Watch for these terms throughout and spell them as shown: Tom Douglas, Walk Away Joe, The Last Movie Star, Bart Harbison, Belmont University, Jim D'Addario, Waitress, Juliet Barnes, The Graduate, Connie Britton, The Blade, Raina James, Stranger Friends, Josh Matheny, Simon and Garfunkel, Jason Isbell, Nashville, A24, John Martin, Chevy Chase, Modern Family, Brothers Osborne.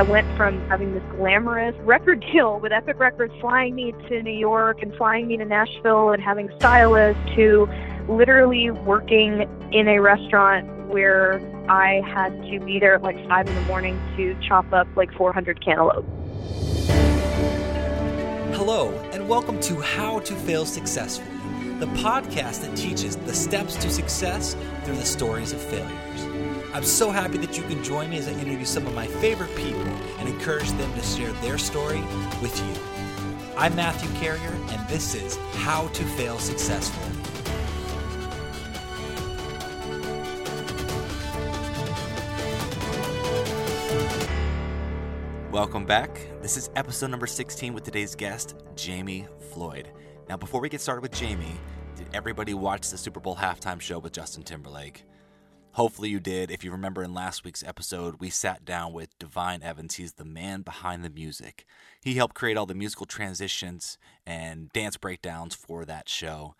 I went from having this glamorous record deal with Epic Records flying me to New York and flying me to Nashville and having stylists to literally working in a restaurant where I had to be there at like 5 in the morning to chop up like 400 cantaloupe. Hello, and welcome to How to Fail Successfully, the podcast that teaches the steps to success through the stories of failures. I'm so happy that you can join me as I interview some of my favorite people and encourage them to share their story with you. I'm Matthew Carrier, and this is How to Fail Successfully. Welcome back. This is episode number 16 with today's guest, Jamie Floyd. Now, before we get started with Jamie, did everybody watch the Super Bowl halftime show with Justin Timberlake? Hopefully you did. If you remember in last week's episode, we sat down with Divine Evans. He's the man behind the music. He helped create all the musical transitions and dance breakdowns for that show.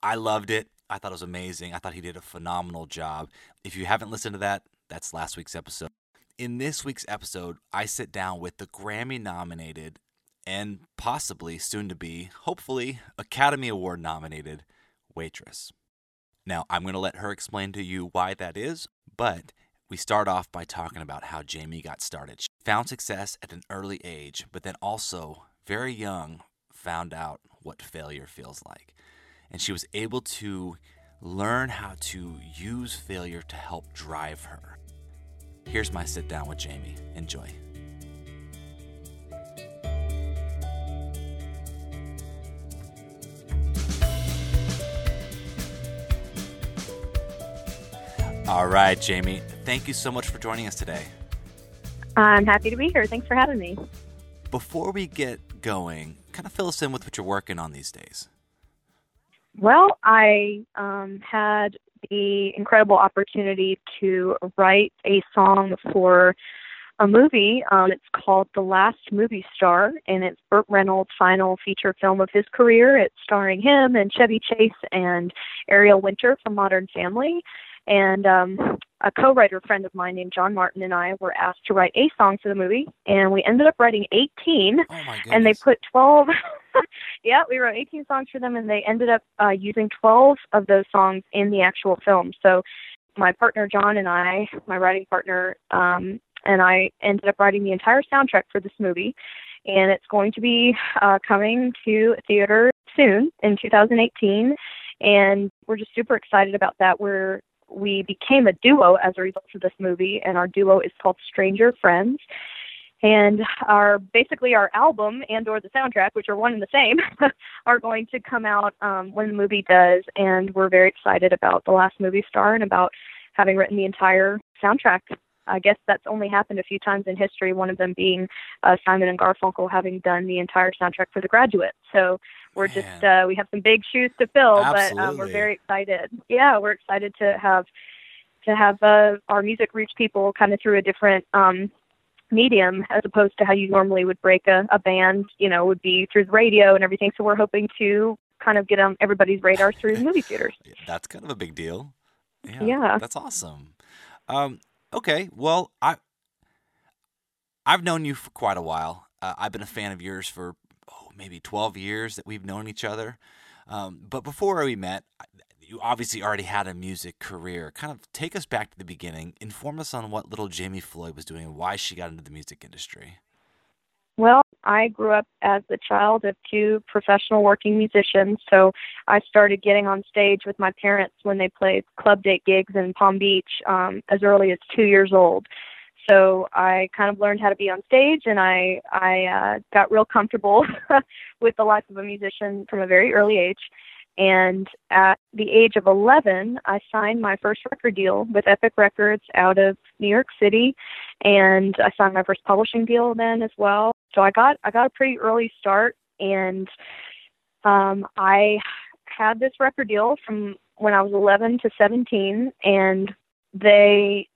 I loved it. I thought it was amazing. I thought he did a phenomenal job. If you haven't listened to that, that's last week's episode. In this week's episode, I sit down with the Grammy-nominated and possibly soon-to-be, hopefully, Academy Award-nominated Waitress. Now, I'm going to let her explain to you why that is, but we start off by talking about how Jamie got started. She found success at an early age, but then also, very young, found out what failure feels like. And she was able to learn how to use failure to help drive her. Here's my sit down with Jamie. Enjoy. All right, Jamie, thank you so much for joining us today. I'm happy to be here. Thanks for having me. Before we get going, kind of fill us in with what you're working on these days. Well, I had the incredible opportunity to write a song for a movie. It's called The Last Movie Star, and it's Burt Reynolds' final feature film of his career. It's starring him and Chevy Chase and Ariel Winter from Modern Family. And a co-writer friend of mine named John Martin and I were asked to write a song for the movie, and we ended up writing 18. Oh my goodness. And they put 12. Yeah, we wrote 18 songs for them, and they ended up using 12 of those songs in the actual film. So my partner John and I, my writing partner, and I ended up writing the entire soundtrack for this movie, and it's going to be coming to theater soon in 2018, and we're just super excited about that. We became a duo as a result of this movie, and our duo is called Stranger Friends. And our album and or the soundtrack, which are one and the same, are going to come out when the movie does. And we're very excited about The Last Movie Star and about having written the entire soundtrack. I guess that's only happened a few times in history, one of them being Simon and Garfunkel having done the entire soundtrack for The Graduate. So we're we have some big shoes to fill. Absolutely. But we're very excited. Yeah, we're excited to have our music reach people kind of through a different medium as opposed to how you normally would break a band, would be through the radio and everything. So we're hoping to kind of get on everybody's radar through movie theaters. That's kind of a big deal. Yeah. That's awesome. Okay, well, I've known you for quite a while. I've been a fan of yours for maybe 12 years that we've known each other. But before we met, you obviously already had a music career. Kind of take us back to the beginning. Inform us on what little Jamie Floyd was doing and why she got into the music industry. Well, I grew up as the child of two professional working musicians, so I started getting on stage with my parents when they played club date gigs in Palm Beach as early as 2 years old. So I kind of learned how to be on stage, and I got real comfortable with the life of a musician from a very early age. And at the age of 11, I signed my first record deal with Epic Records out of New York City, and I signed my first publishing deal then as well. So I got a pretty early start, and I had this record deal from when I was 11 to 17, and they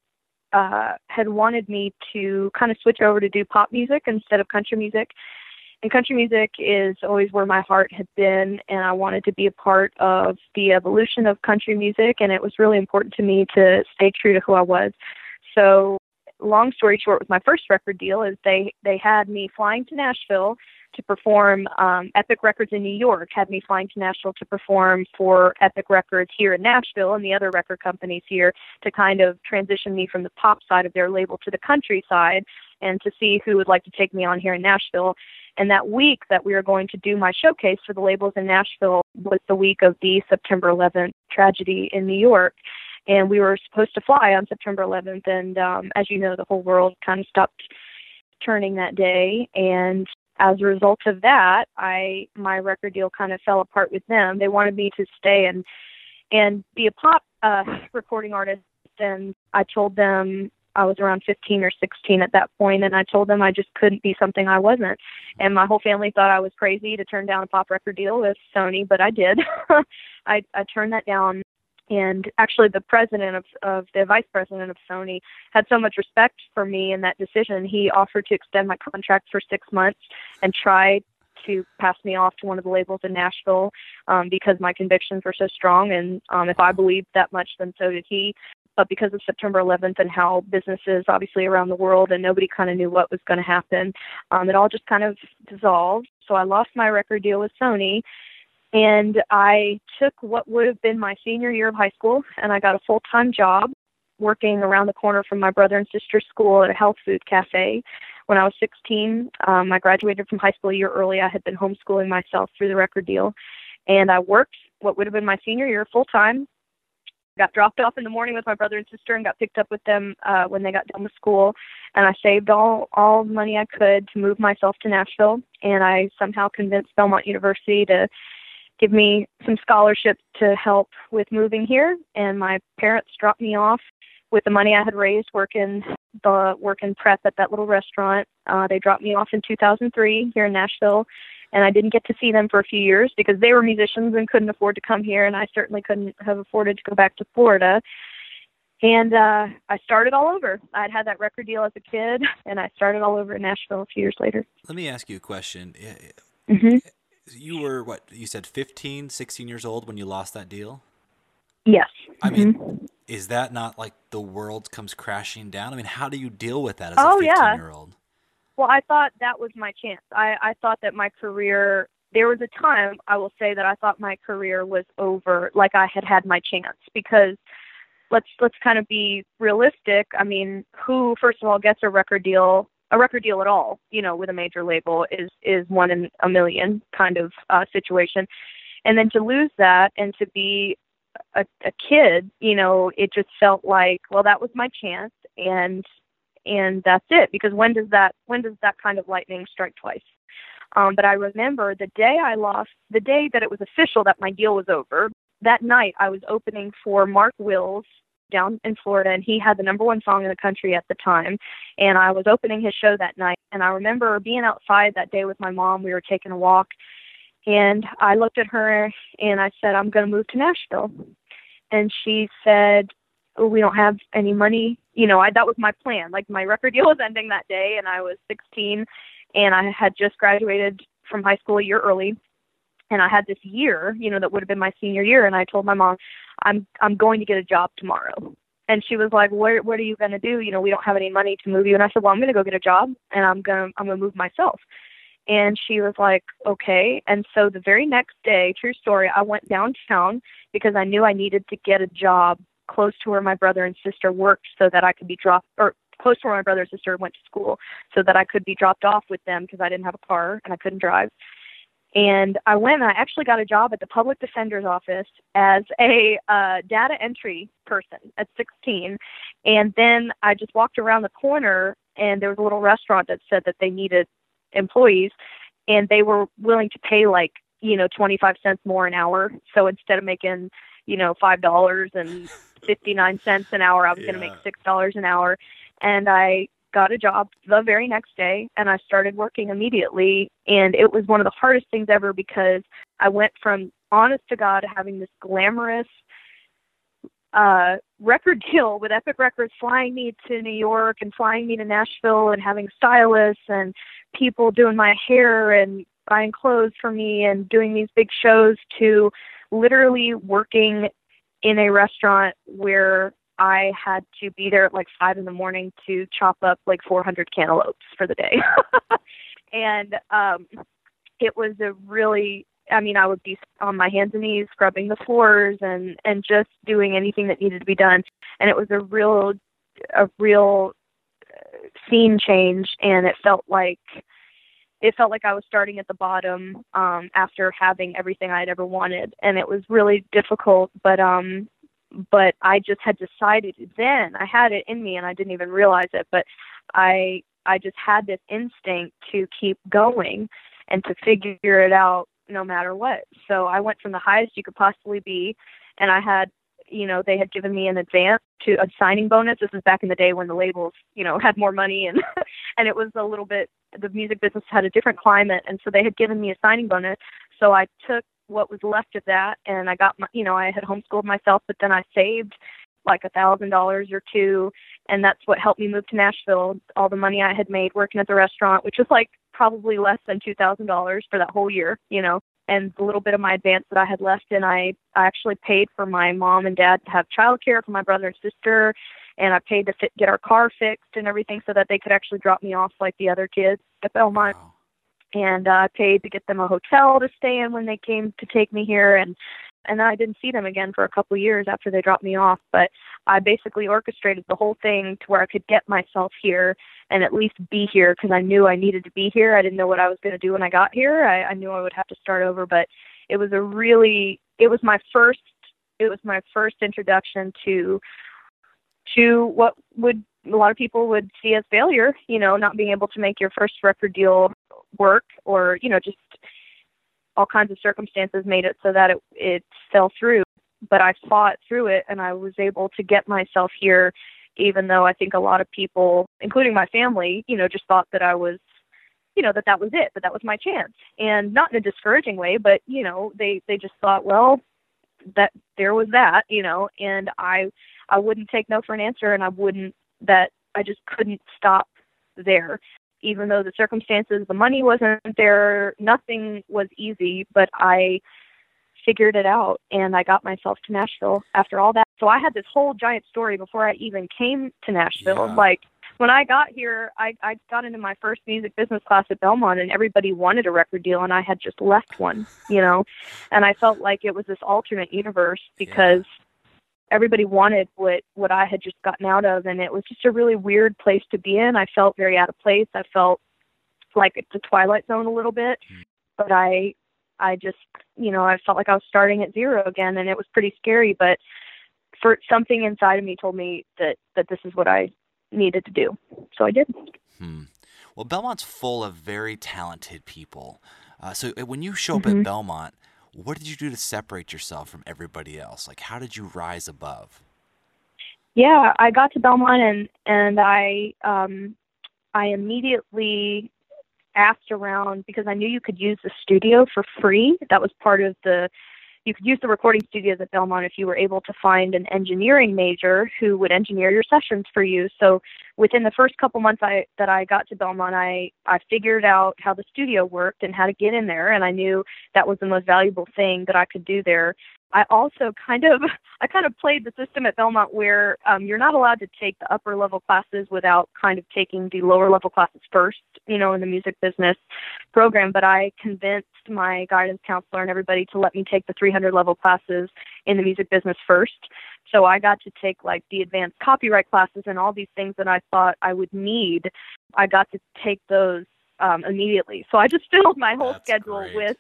had wanted me to kind of switch over to do pop music instead of country music. And country music is always where my heart had been, and I wanted to be a part of the evolution of country music, and it was really important to me to stay true to who I was. So long story short, with my first record deal, is they had me flying to Nashville to perform. Epic Records in New York had me flying to Nashville to perform for Epic Records here in Nashville and the other record companies here to kind of transition me from the pop side of their label to the country side and to see who would like to take me on here in Nashville. And that week that we were going to do my showcase for the labels in Nashville was the week of the September 11th tragedy in New York. And we were supposed to fly on September 11th. And as you know, the whole world kind of stopped turning that day. And as a result of that, my record deal kind of fell apart with them. They wanted me to stay and be a pop recording artist. And I told them, I was around 15 or 16 at that point, and I told them I just couldn't be something I wasn't. And my whole family thought I was crazy to turn down a pop record deal with Sony, but I did. I turned that down. And actually the president the vice president of Sony had so much respect for me in that decision. He offered to extend my contract for 6 months and try to pass me off to one of the labels in Nashville because my convictions were so strong. And if I believed that much, then so did he. But because of September 11th and how businesses obviously around the world and nobody kind of knew what was going to happen, it all just kind of dissolved. So I lost my record deal with Sony. And I took what would have been my senior year of high school, and I got a full-time job working around the corner from my brother and sister's school at a health food cafe. When I was 16, I graduated from high school a year early. I had been homeschooling myself through the record deal. And I worked what would have been my senior year full-time, got dropped off in the morning with my brother and sister and got picked up with them when they got done with school. And I saved all the money I could to move myself to Nashville. And I somehow convinced Belmont University to give me some scholarship to help with moving here. And my parents dropped me off with the money I had raised working prep at that little restaurant. They dropped me off in 2003 here in Nashville. And I didn't get to see them for a few years because they were musicians and couldn't afford to come here. And I certainly couldn't have afforded to go back to Florida. And I started all over. I'd had that record deal as a kid, and I started all over in Nashville a few years later. Let me ask you a question. Mm-hmm. You were, what, you said 15, 16 years old when you lost that deal? Yes. I mean, is that not like the world comes crashing down? I mean, how do you deal with that as a 15-year-old? Yeah. Well, I thought that was my chance. I thought that my career, there was a time, I will say, that I thought my career was over, like I had my chance, because let's kind of be realistic. I mean, who, first of all, gets a record deal at all, you know, with a major label is one in a million kind of situation. And then to lose that and to be a kid, you know, it just felt like, well, that was my chance. And that's it, because when does that kind of lightning strike twice? But I remember the day that it was official that my deal was over, that night I was opening for Mark Wills down in Florida, and he had the #1 song in the country at the time, and I was opening his show that night. And I remember being outside that day with my mom. We were taking a walk, and I looked at her and I said, I'm going to move to Nashville. And she said, oh, we don't have any money. You know, that was my plan. Like, my record deal was ending that day, and I was 16, and I had just graduated from high school a year early. And I had this year, you know, that would have been my senior year. And I told my mom, I'm going to get a job tomorrow. And she was like, what are you going to do? You know, we don't have any money to move you. And I said, well, I'm going to go get a job, and I'm going to move myself. And she was like, okay. And so the very next day, true story, I went downtown because I knew I needed to get a job close to where my brother and sister worked so that I could be dropped, or close to where my brother and sister went to school, so that I could be dropped off with them because I didn't have a car and I couldn't drive. And I went, and I actually got a job at the public defender's office as a data entry person at 16. And then I just walked around the corner, and there was a little restaurant that said that they needed employees, and they were willing to pay, like, you know, 25 cents more an hour. So instead of making, you know, $5.59 an hour, I was going to make $6 an hour. And I got a job the very next day, and I started working immediately. And it was one of the hardest things ever, because I went from, honest to God, having this glamorous record deal with Epic Records, flying me to New York and flying me to Nashville and having stylists and people doing my hair and buying clothes for me and doing these big shows, to literally working in a restaurant where I had to be there at like 5 a.m. to chop up like 400 cantaloupes for the day. And it was a really, I mean, I would be on my hands and knees scrubbing the floors and just doing anything that needed to be done. And it was a real scene change. And it felt like I was starting at the bottom after having everything I had ever wanted. And it was really difficult, but I just had decided then, I had it in me and I didn't even realize it, but I just had this instinct to keep going and to figure it out no matter what. So I went from the highest you could possibly be, and I had, you know, they had given me an advance to a signing bonus. This is back in the day when the labels, you know, had more money and and it was a little bit, the music business had a different climate, and so they had given me a signing bonus. So I took what was left of that, and I got my, you know, I had homeschooled myself, but then I saved like $1,000 or $2,000, and that's what helped me move to Nashville. All the money I had made working at the restaurant, which was like probably less than $2,000 for that whole year, you know, and a little bit of my advance that I had left. And I actually paid for my mom and dad to have childcare for my brother and sister, and I paid to get our car fixed and everything so that they could actually drop me off like the other kids at Belmont. Wow. And I paid to get them a hotel to stay in when they came to take me here. And then I didn't see them again for a couple of years after they dropped me off. But I basically orchestrated the whole thing to where I could get myself here and at least be here, because I knew I needed to be here. I didn't know what I was going to do when I got here. I knew I would have to start over. But it was my first introduction to what would a lot of people would see as failure, you know, not being able to make your first record deal work, or, you know, just all kinds of circumstances made it so that it fell through. But I fought through it, and I was able to get myself here, even though I think a lot of people, including my family, you know, just thought that I was, you know, that was it, that that was my chance. And not in a discouraging way, but, you know, they just thought, well, that there was that, you know, and I wouldn't take no for an answer, and I just couldn't stop there. Even though the circumstances, the money wasn't there, nothing was easy, but I figured it out, and I got myself to Nashville after all that. So I had this whole giant story before I even came to Nashville. Yeah. Like, when I got here, I got into my first music business class at Belmont, and everybody wanted a record deal, and I had just left one, you know, and I felt like it was this alternate universe, because everybody wanted what I had just gotten out of, and it was just a really weird place to be in. I felt very out of place. I felt like it's a Twilight Zone a little bit, but I just, you know, I felt like I was starting at zero again, and it was pretty scary, but for something inside of me told me that this is what I needed to do. So I did. Well, Belmont's full of very talented people. So when you show up at Belmont, what did you do to separate yourself from everybody else? Like, how did you rise above? Yeah, I got to Belmont, and I immediately asked around, because I knew you could use the studio for free. That was part of you could use the recording studios at Belmont if you were able to find an engineering major who would engineer your sessions for you. So within the first couple months that I got to Belmont, I figured out how the studio worked and how to get in there. And I knew that was the most valuable thing that I could do there. I also kind of played the system at Belmont where you're not allowed to take the upper level classes without kind of taking the lower level classes first, you know, in the music business program. But I convinced my guidance counselor and everybody to let me take the 300 level classes in the music business first. So I got to take like the advanced copyright classes and all these things that I thought I would need. I got to take those immediately. So I just filled my whole schedule with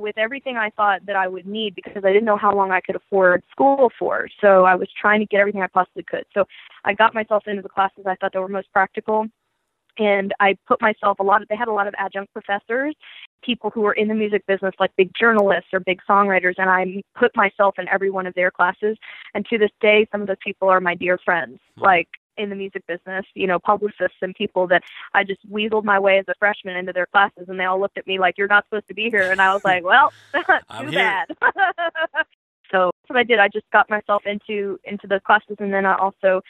with everything I thought that I would need, because I didn't know how long I could afford school for. So I was trying to get everything I possibly could. So I got myself into the classes I thought that were most practical. And I put myself they had a lot of adjunct professors, people who were in the music business, like big journalists or big songwriters. And I put myself in every one of their classes. And to this day, some of those people are my dear friends, like in the music business, you know, publicists and people that I just weaseled my way as a freshman into their classes. And they all looked at me like, you're not supposed to be here. And I was like, well, too bad. So that's what I did. I just got myself into those classes. And then I also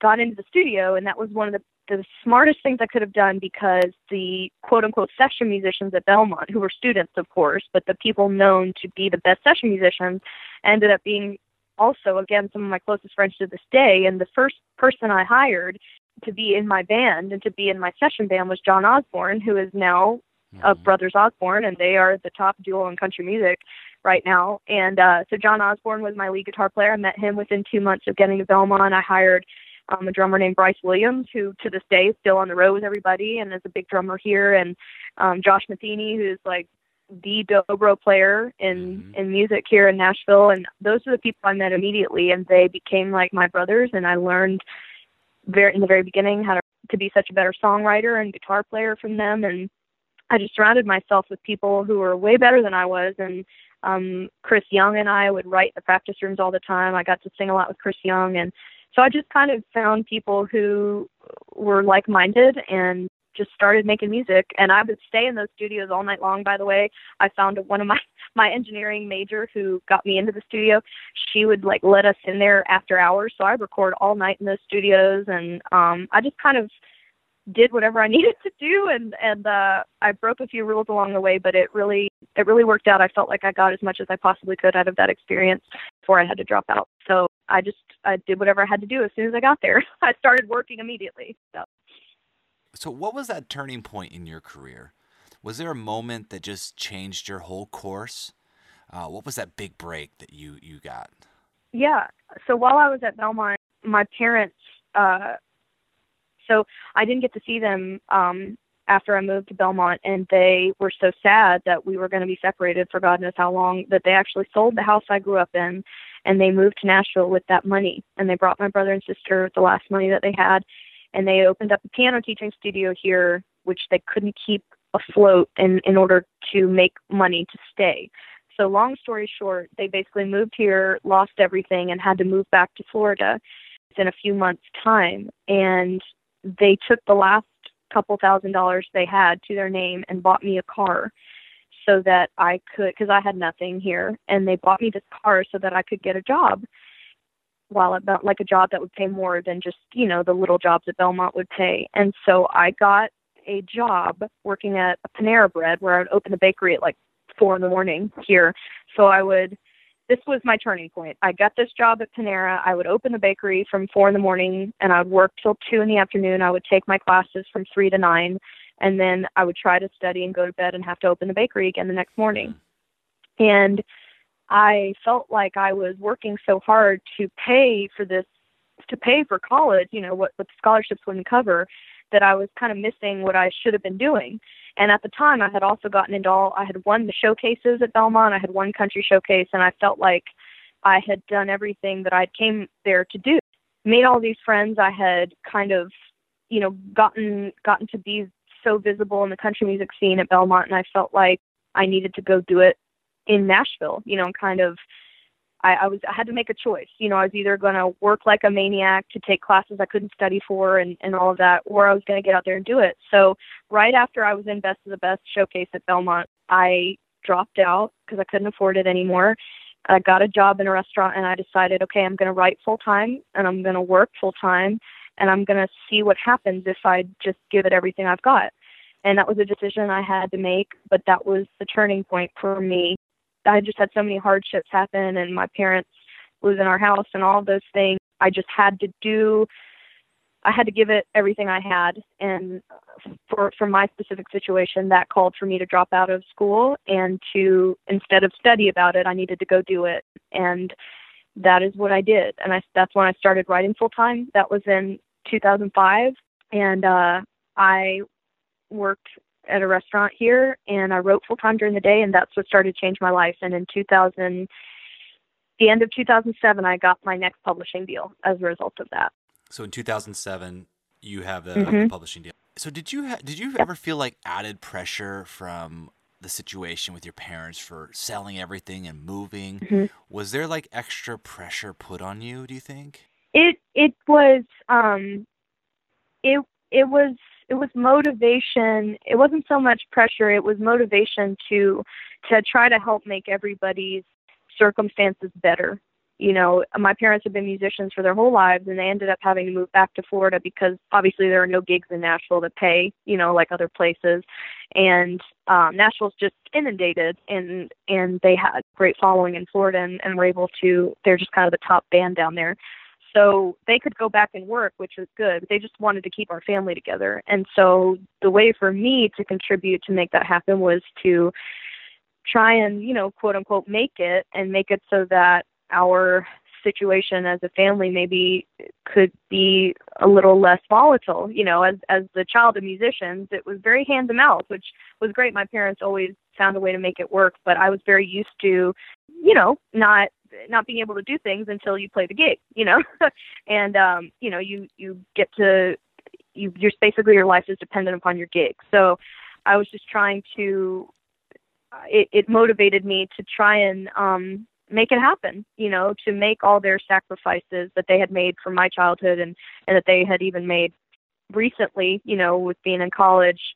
got into the studio. And that was one of the smartest things I could have done, because the quote-unquote session musicians at Belmont, who were students, of course, but the people known to be the best session musicians, ended up being also, again, some of my closest friends to this day. And the first person I hired to be in my band and to be in my session band was John Osborne, who is now of Brothers Osborne, and they are the top duo in country music right now. And so John Osborne was my lead guitar player. I met him within 2 months of getting to Belmont. I hired a drummer named Bryce Williams, who to this day is still on the road with everybody and is a big drummer here, and Josh Matheny, who's like the dobro player in music here in Nashville. And those are the people I met immediately, and they became like my brothers. And I learned in the very beginning how to be such a better songwriter and guitar player from them. And I just surrounded myself with people who were way better than I was. And Chris Young and I would write in the practice rooms all the time. I got to sing a lot with Chris Young. And so I just kind of found people who were like-minded and just started making music. And I would stay in those studios all night long, by the way. I found one of my engineering major who got me into the studio. She would like let us in there after hours. So I record all night in those studios. And I just kind of did whatever I needed to do, and I broke a few rules along the way, but it really worked out. I felt like I got as much as I possibly could out of that experience before I had to drop out. So I did whatever I had to do as soon as I got there. I started working immediately. So what was that turning point in your career? Was there a moment that just changed your whole course? What was that big break that you got? Yeah. So while I was at Belmont, my parents, so I didn't get to see them after I moved to Belmont, and they were so sad that we were going to be separated for God knows how long that they actually sold the house I grew up in, and they moved to Nashville with that money. And they brought my brother and sister with the last money that they had, and they opened up a piano teaching studio here, which they couldn't keep afloat in order to make money to stay. So long story short, they basically moved here, lost everything, and had to move back to Florida in a few months' time. And they took the last couple $1,000s they had to their name and bought me a car so that I could, because I had nothing here, and they bought me this car so that I could get a job a job that would pay more than just, the little jobs that Belmont would pay. And so I got a job working at a Panera Bread, where I would open the bakery at 4 a.m. here. So this was my turning point. I got this job at Panera. I would open the bakery from 4 a.m, and I would work till 2 p.m. I would take my classes from 3 to 9, and then I would try to study and go to bed and have to open the bakery again the next morning. And I felt like I was working so hard to pay for this, to pay for college, what the scholarships wouldn't cover, that I was kind of missing what I should have been doing. And at the time, I had also gotten into I had won the showcases at Belmont. I had won country showcase, and I felt like I had done everything that I came there to do. Made all these friends. I had kind of, gotten to be so visible in the country music scene at Belmont, and I felt like I needed to go do it in Nashville, and kind of, I had to make a choice. I was either going to work like a maniac to take classes I couldn't study for and all of that, or I was going to get out there and do it. So right after I was in Best of the Best showcase at Belmont, I dropped out because I couldn't afford it anymore. I got a job in a restaurant, and I decided, okay, I'm going to write full-time, and I'm going to work full-time, and I'm going to see what happens if I just give it everything I've got. And that was a decision I had to make, but that was the turning point for me. I just had so many hardships happen, and my parents losing our house and all of those things. I had to give it everything I had. And for my specific situation, that called for me to drop out of school and to, instead of study about it, I needed to go do it. And that is what I did. And that's when I started writing full time. That was in 2005. And I worked at a restaurant here, and I wrote full-time during the day, and that's what started to change my life. And in the end of 2007, I got my next publishing deal as a result of that. So in 2007, you have a publishing deal. So did you ever feel like added pressure from the situation with your parents for selling everything and moving? Mm-hmm. Was there like extra pressure put on you, do you think? It was motivation. It wasn't so much pressure. It was motivation to try to help make everybody's circumstances better. you know, my parents have been musicians for their whole lives, and they ended up having to move back to Florida because obviously there are no gigs in Nashville to pay, you know, like other places. And Nashville's just inundated, and they had a great following in Florida, and were able to, they're just kind of the top band down there. So they could go back and work, which was good, but they just wanted to keep our family together. And so the way for me to contribute to make that happen was to try and, you know, quote unquote, make it so that our situation as a family maybe could be a little less volatile. You know, as the child of musicians, it was very hand to mouth, which was great. My parents always found a way to make it work, but I was very used to, you know, not being able to do things until you play the gig, you know, and, you know, you're basically, your life is dependent upon your gig. So I was just trying to, it motivated me to try and, make it happen, you know, to make all their sacrifices that they had made from my childhood and that they had even made recently, you know, with being in college,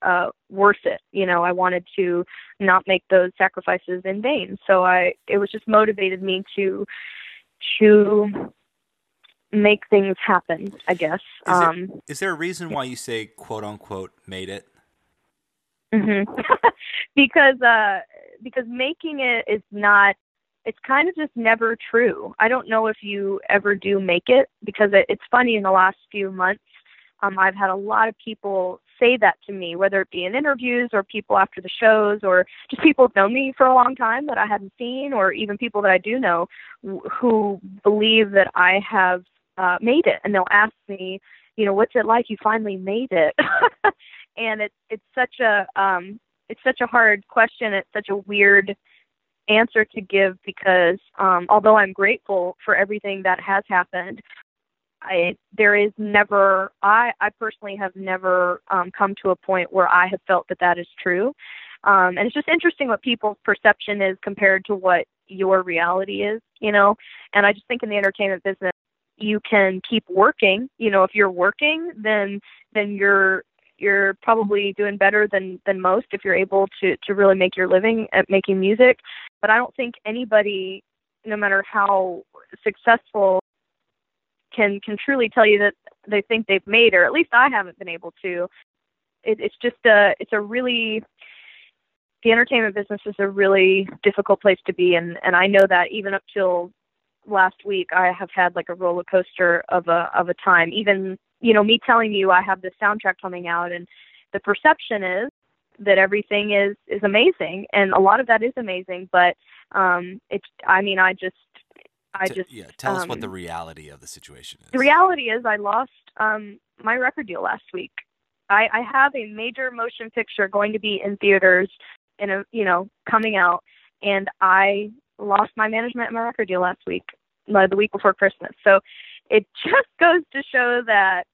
worth it. You know, I wanted to not make those sacrifices in vain. So it was just motivated me to make things happen, I guess. Is there a reason why you say, quote unquote, made it? Mm-hmm. Because making it is not, it's kind of just never true. I don't know if you ever do make it, because it's funny, in the last few months, I've had a lot of people say that to me, whether it be in interviews or people after the shows, or just people who've known me for a long time that I hadn't seen, or even people that I do know who believe that I have made it. And they'll ask me, you know, what's it like you finally made it? And it's such a hard question. It's such a weird answer to give, because although I'm grateful for everything that has happened, I personally have never come to a point where I have felt that is true. And it's just interesting what people's perception is compared to what your reality is, you know. And I just think in the entertainment business, you can keep working. You know, if you're working, then you're probably doing better than most, if you're able to really make your living at making music. But I don't think anybody, no matter how successful, can truly tell you that they think they've made, or at least I haven't been able to. The entertainment business is a really difficult place to be. And I know that even up till last week, I have had like a roller coaster of a time. Even, you know, me telling you I have this soundtrack coming out, and the perception is that everything is amazing. And a lot of that is amazing, but tell us what the reality of the situation is. The reality is I lost my record deal last week. I have a major motion picture going to be in theaters coming out, and I lost my management and my record deal last week, the week before Christmas. So it just goes to show that,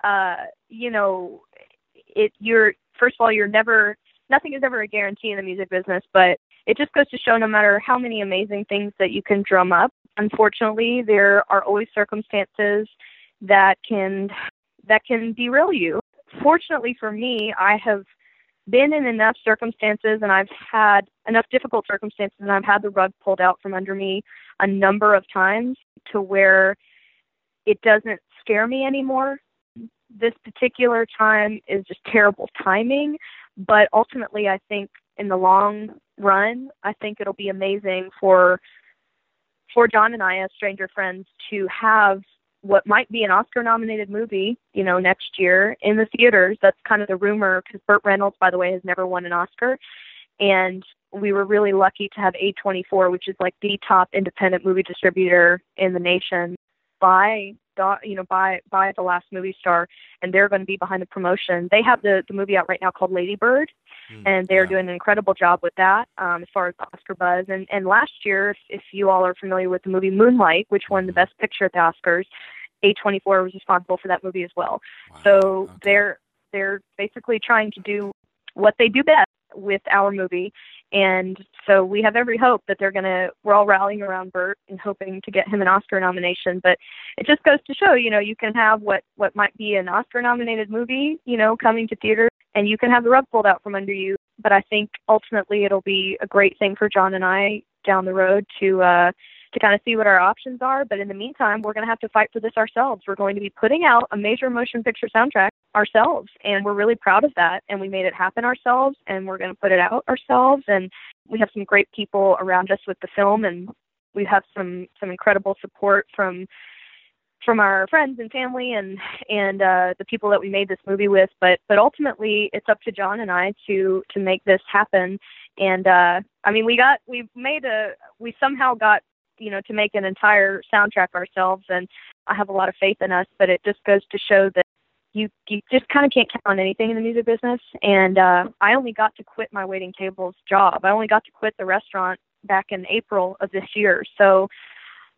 first of all, nothing is ever a guarantee in the music business, but it just goes to show, no matter how many amazing things that you can drum up, unfortunately, there are always circumstances that can derail you. Fortunately for me, I have been in enough circumstances, and I've had enough difficult circumstances, and I've had the rug pulled out from under me a number of times to where it doesn't scare me anymore. This particular time is just terrible timing, but ultimately, I think in the long run, I think it'll be amazing for John and I, as Stranger Friends, to have what might be an Oscar-nominated movie, you know, next year in the theaters. That's kind of the rumor, because Burt Reynolds, by the way, has never won an Oscar. And we were really lucky to have A24, which is like the top independent movie distributor in the nation, buy The Last Movie Star, and they're going to be behind the promotion. They have the movie out right now called Lady Bird, and they're doing an incredible job with that as far as Oscar buzz. And last year, if you all are familiar with the movie Moonlight, which won the Best Picture at the Oscars, A24 was responsible for that movie as well. Wow. So they're basically trying to do what they do best with our movie. And so we have every hope that we're all rallying around Burt and hoping to get him an Oscar nomination. But it just goes to show, you know, you can have what might be an Oscar nominated movie, you know, coming to theater, and you can have the rug pulled out from under you. But I think ultimately it'll be a great thing for John and I down the road to kind of see what our options are. But in the meantime, we're going to have to fight for this ourselves. We're going to be putting out a major motion picture soundtrack ourselves, and we're really proud of that. And we made it happen ourselves, and we're going to put it out ourselves. And we have some great people around us with the film, and we have some incredible support from our friends and family and the people that we made this movie with. But ultimately, it's up to John and I to make this happen. And we somehow got to make an entire soundtrack ourselves. And I have a lot of faith in us. But it just goes to show that you just kind of can't count on anything in the music business. And I only got to quit my waiting tables job. I only got to quit the restaurant back in April of this year. So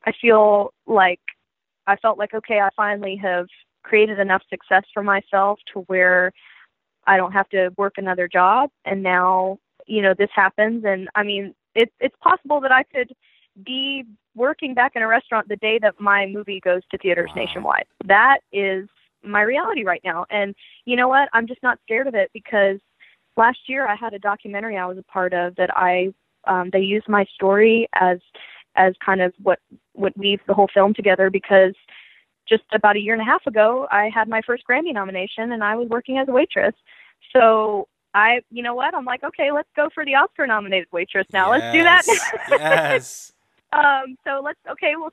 I felt like, okay, I finally have created enough success for myself to where I don't have to work another job. And now, this happens. And I mean, it's possible that I could be working back in a restaurant the day that my movie goes to theaters nationwide. That is my reality right now. And you know what? I'm just not scared of it, because last year I had a documentary I was a part of that they used my story as kind of what weaves the whole film together, because just about a year and a half ago, I had my first Grammy nomination and I was working as a waitress. So I'm like, okay, let's go for the Oscar nominated waitress now. Yes, let's do that. Yes. We'll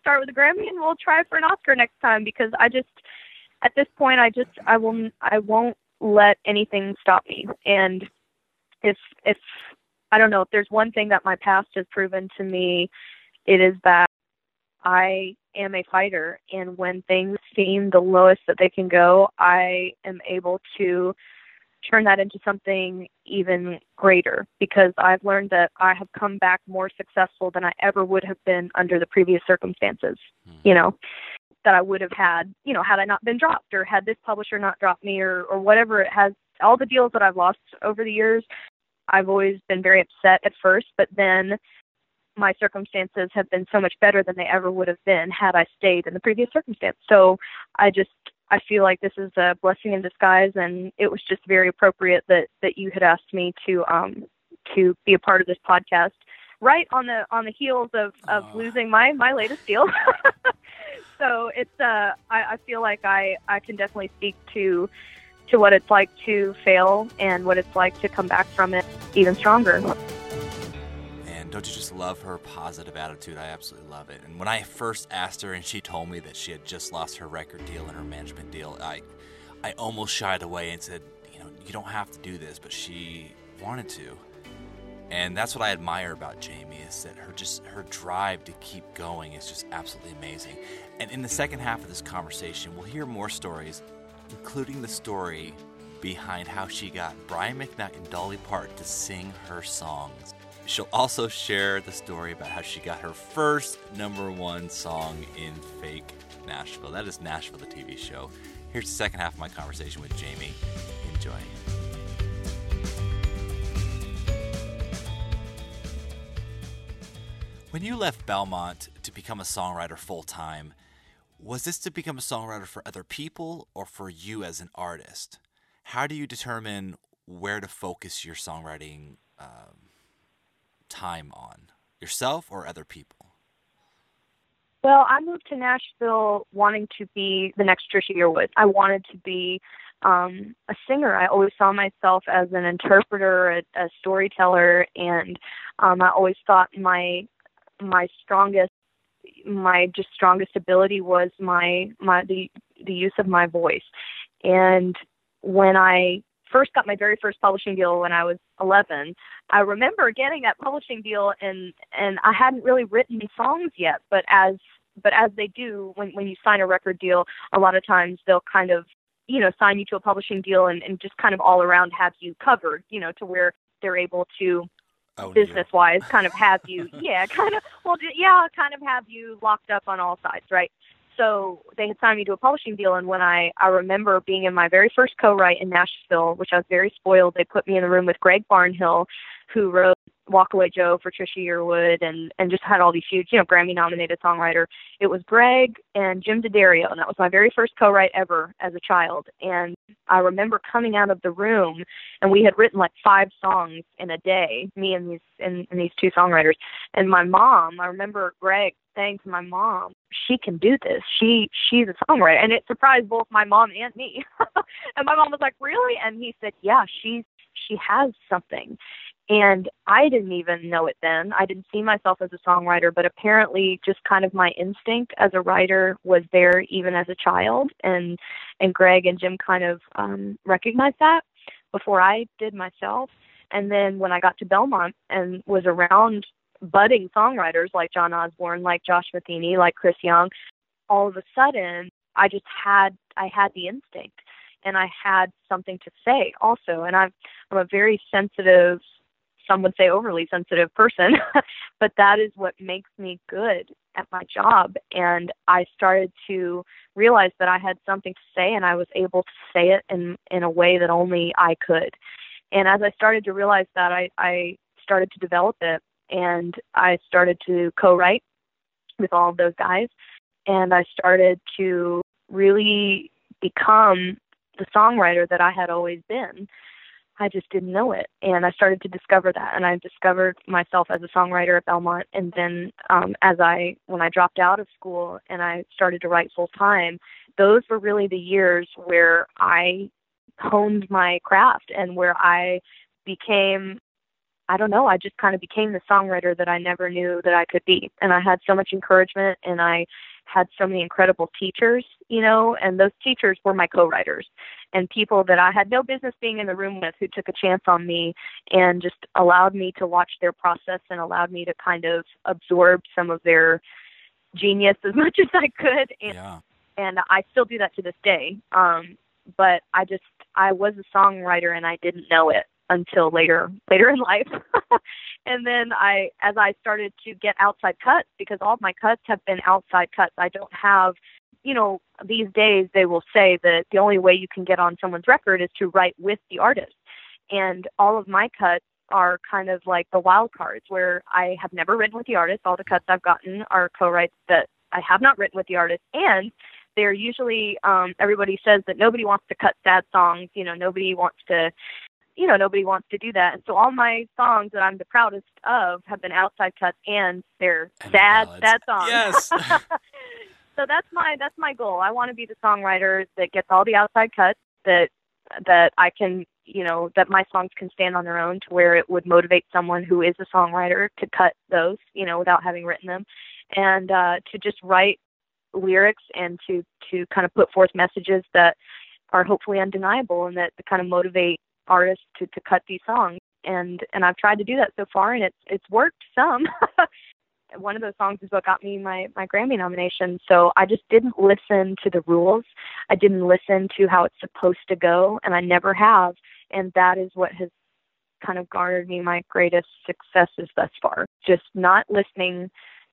start with the Grammy and we'll try for an Oscar next time, because at this point, I won't let anything stop me. And if I don't know, if there's one thing that my past has proven to me, it is that I am a fighter, and when things seem the lowest that they can go, I am able to turn that into something even greater, because I've learned that I have come back more successful than I ever would have been under the previous circumstances, that I would have had, had I not been dropped, or had this publisher not dropped me, or whatever. It has all the deals that I've lost over the years. I've always been very upset at first, but then my circumstances have been so much better than they ever would have been had I stayed in the previous circumstance. So I feel like this is a blessing in disguise, and it was just very appropriate that you had asked me to be a part of this podcast right on the heels of losing my latest deal. So it's I feel like I can definitely speak to what it's like to fail and what it's like to come back from it even stronger. Don't you just love her positive attitude? I absolutely love it. And when I first asked her and she told me that she had just lost her record deal and her management deal, I almost shied away and said, you don't have to do this, but she wanted to. And that's what I admire about Jamie, is that her drive to keep going is just absolutely amazing. And in the second half of this conversation, we'll hear more stories, including the story behind how she got Brian McKnight and Dolly Parton to sing her songs. She'll also share the story about how she got her first #1 song in Fake Nashville. That is Nashville, the TV show. Here's the second half of my conversation with Jamie. Enjoy. When you left Belmont to become a songwriter full-time, was this to become a songwriter for other people or for you as an artist? How do you determine where to focus your songwriting time on, yourself or other people? Well, I moved to Nashville wanting to be the next Trisha Yearwood. I wanted to be a singer. I always saw myself as an interpreter, a storyteller, and I always thought my strongest ability was the use of my voice. And when I first got my very first publishing deal when I was 11. I remember getting that publishing deal and I hadn't really written songs yet, but as they do when you sign a record deal, a lot of times they'll kind of, sign you to a publishing deal and just kind of all around have you covered, to where they're able to business-wise kind of have you have you locked up on all sides, right? So they had signed me to a publishing deal, and when I remember being in my very first co-write in Nashville, which I was very spoiled, they put me in the room with Greg Barnhill, who wrote Walk Away Joe for Trisha Yearwood, and just had all these huge, you know, Grammy-nominated songwriter. It was Greg and Jim D'Addario, and that was my very first co-write ever as a child. And I remember coming out of the room, and we had written like 5 songs in a day, me and these 2 songwriters. And my mom, I remember Greg saying to my mom, "She can do this. She's a songwriter." And it surprised both my mom and me. And my mom was like, "Really?" And he said, "Yeah, she has something." And I didn't even know it then. I didn't see myself as a songwriter, but apparently just kind of my instinct as a writer was there even as a child. And Greg and Jim kind of recognized that before I did myself. And then when I got to Belmont and was around budding songwriters like John Osborne, like Josh Matheny, like Chris Young, all of a sudden I just had the instinct, and I had something to say also. And I'm a very sensitive, some would say overly sensitive person, but that is what makes me good at my job. And I started to realize that I had something to say, and I was able to say it in a way that only I could. And as I started to realize that, I started to develop it, and I started to co-write with all of those guys, and I started to really become the songwriter that I had always been. I just didn't know it, and I started to discover that, and I discovered myself as a songwriter at Belmont. And then when I dropped out of school and I started to write full-time, those were really the years where I honed my craft and where I became, I don't know, I just kind of became the songwriter that I never knew that I could be. And I had so much encouragement, and I had so many incredible teachers, you know, and those teachers were my co-writers and people that I had no business being in the room with, who took a chance on me and just allowed me to watch their process and allowed me to kind of absorb some of their genius as much as I could. And, yeah. And I still do that to this day. But I was a songwriter, and I didn't know it until later in life. And then as I started to get outside cuts, because all of my cuts have been outside cuts. I don't have, you know, these days they will say that the only way you can get on someone's record is to write with the artist. And all of my cuts are kind of like the wild cards, where I have never written with the artist. All the cuts I've gotten are co-writes that I have not written with the artist. And they're usually, everybody says that nobody wants to cut sad songs. You know, nobody wants to do that. And so all my songs that I'm the proudest of have been outside cuts, and they're sad songs. Yes. So that's my goal. I want to be the songwriter that gets all the outside cuts, that I can, you know, that my songs can stand on their own, to where it would motivate someone who is a songwriter to cut those, you know, without having written them, and to just write lyrics and to kind of put forth messages that are hopefully undeniable, and that kind of motivate artists to cut these songs. And I've tried to do that so far, and it's worked some. One of those songs is what got me my Grammy nomination. So I just didn't listen to the rules. I didn't listen to how it's supposed to go, and I never have. And that is what has kind of garnered me my greatest successes thus far. Just not listening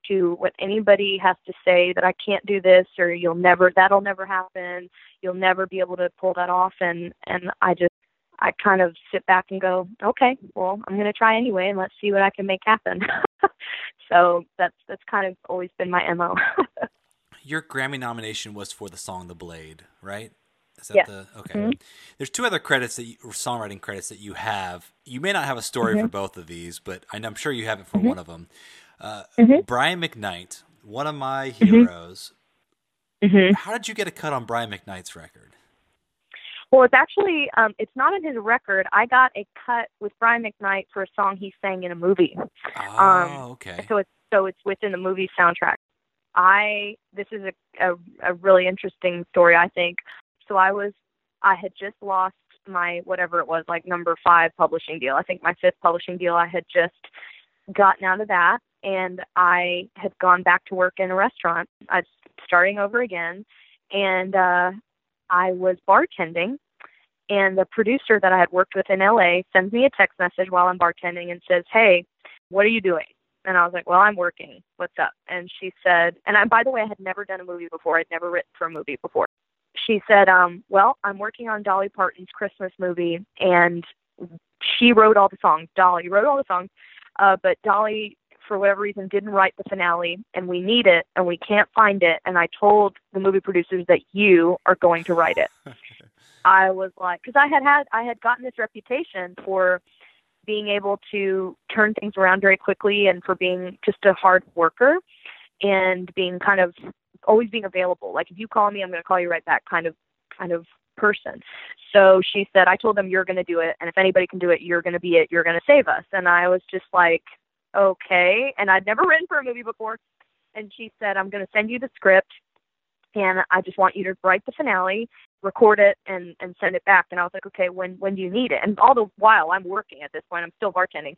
to what anybody has to say, that I can't do this, or that'll never happen. You'll never be able to pull that off. And I kind of sit back and go, okay, well, I'm going to try anyway, and let's see what I can make happen. So that's kind of always been my MO. Your Grammy nomination was for the song "The Blade," right? Is that yes. Okay. Mm-hmm. There's 2 other credits songwriting credits that you have. You may not have a story mm-hmm. for both of these, but I'm sure you have it for mm-hmm. one of them. Mm-hmm. Brian McKnight, one of my heroes. Mm-hmm. How did you get a cut on Brian McKnight's record? Well, it's actually, it's not in his record. I got a cut with Brian McKnight for a song he sang in a movie. Oh, okay. So it's within the movie soundtrack. This is a really interesting story, I think. So I had just lost my, whatever it was, like number 5 publishing deal. I think my 5th publishing deal, I had just gotten out of that, and I had gone back to work in a restaurant. I was starting over again, and, I was bartending, and the producer that I had worked with in LA sends me a text message while I'm bartending and says, "Hey, what are you doing?" And I was like, "Well, I'm working. What's up?" And she said, and I, by the way, I had never done a movie before. I'd never written for a movie before. She said, "Well, I'm working on Dolly Parton's Christmas movie," and she wrote all the songs. Dolly wrote all the songs. But Dolly, for whatever reason, didn't write the finale, and we need it, and we can't find it. And I told the movie producers that you are going to write it. I was like, because I had gotten this reputation for being able to turn things around very quickly and for being just a hard worker and being kind of always being available. Like, if you call me, I'm going to call you right back kind of person. So she said, I told them you're going to do it. And if anybody can do it, you're going to be it. You're going to save us. And I was just like, okay. And I'd never written for a movie before. And she said, I'm going to send you the script, and I just want you to write the finale, record it, and send it back. And I was like, okay, when do you need it? And all the while I'm working at this point, I'm still bartending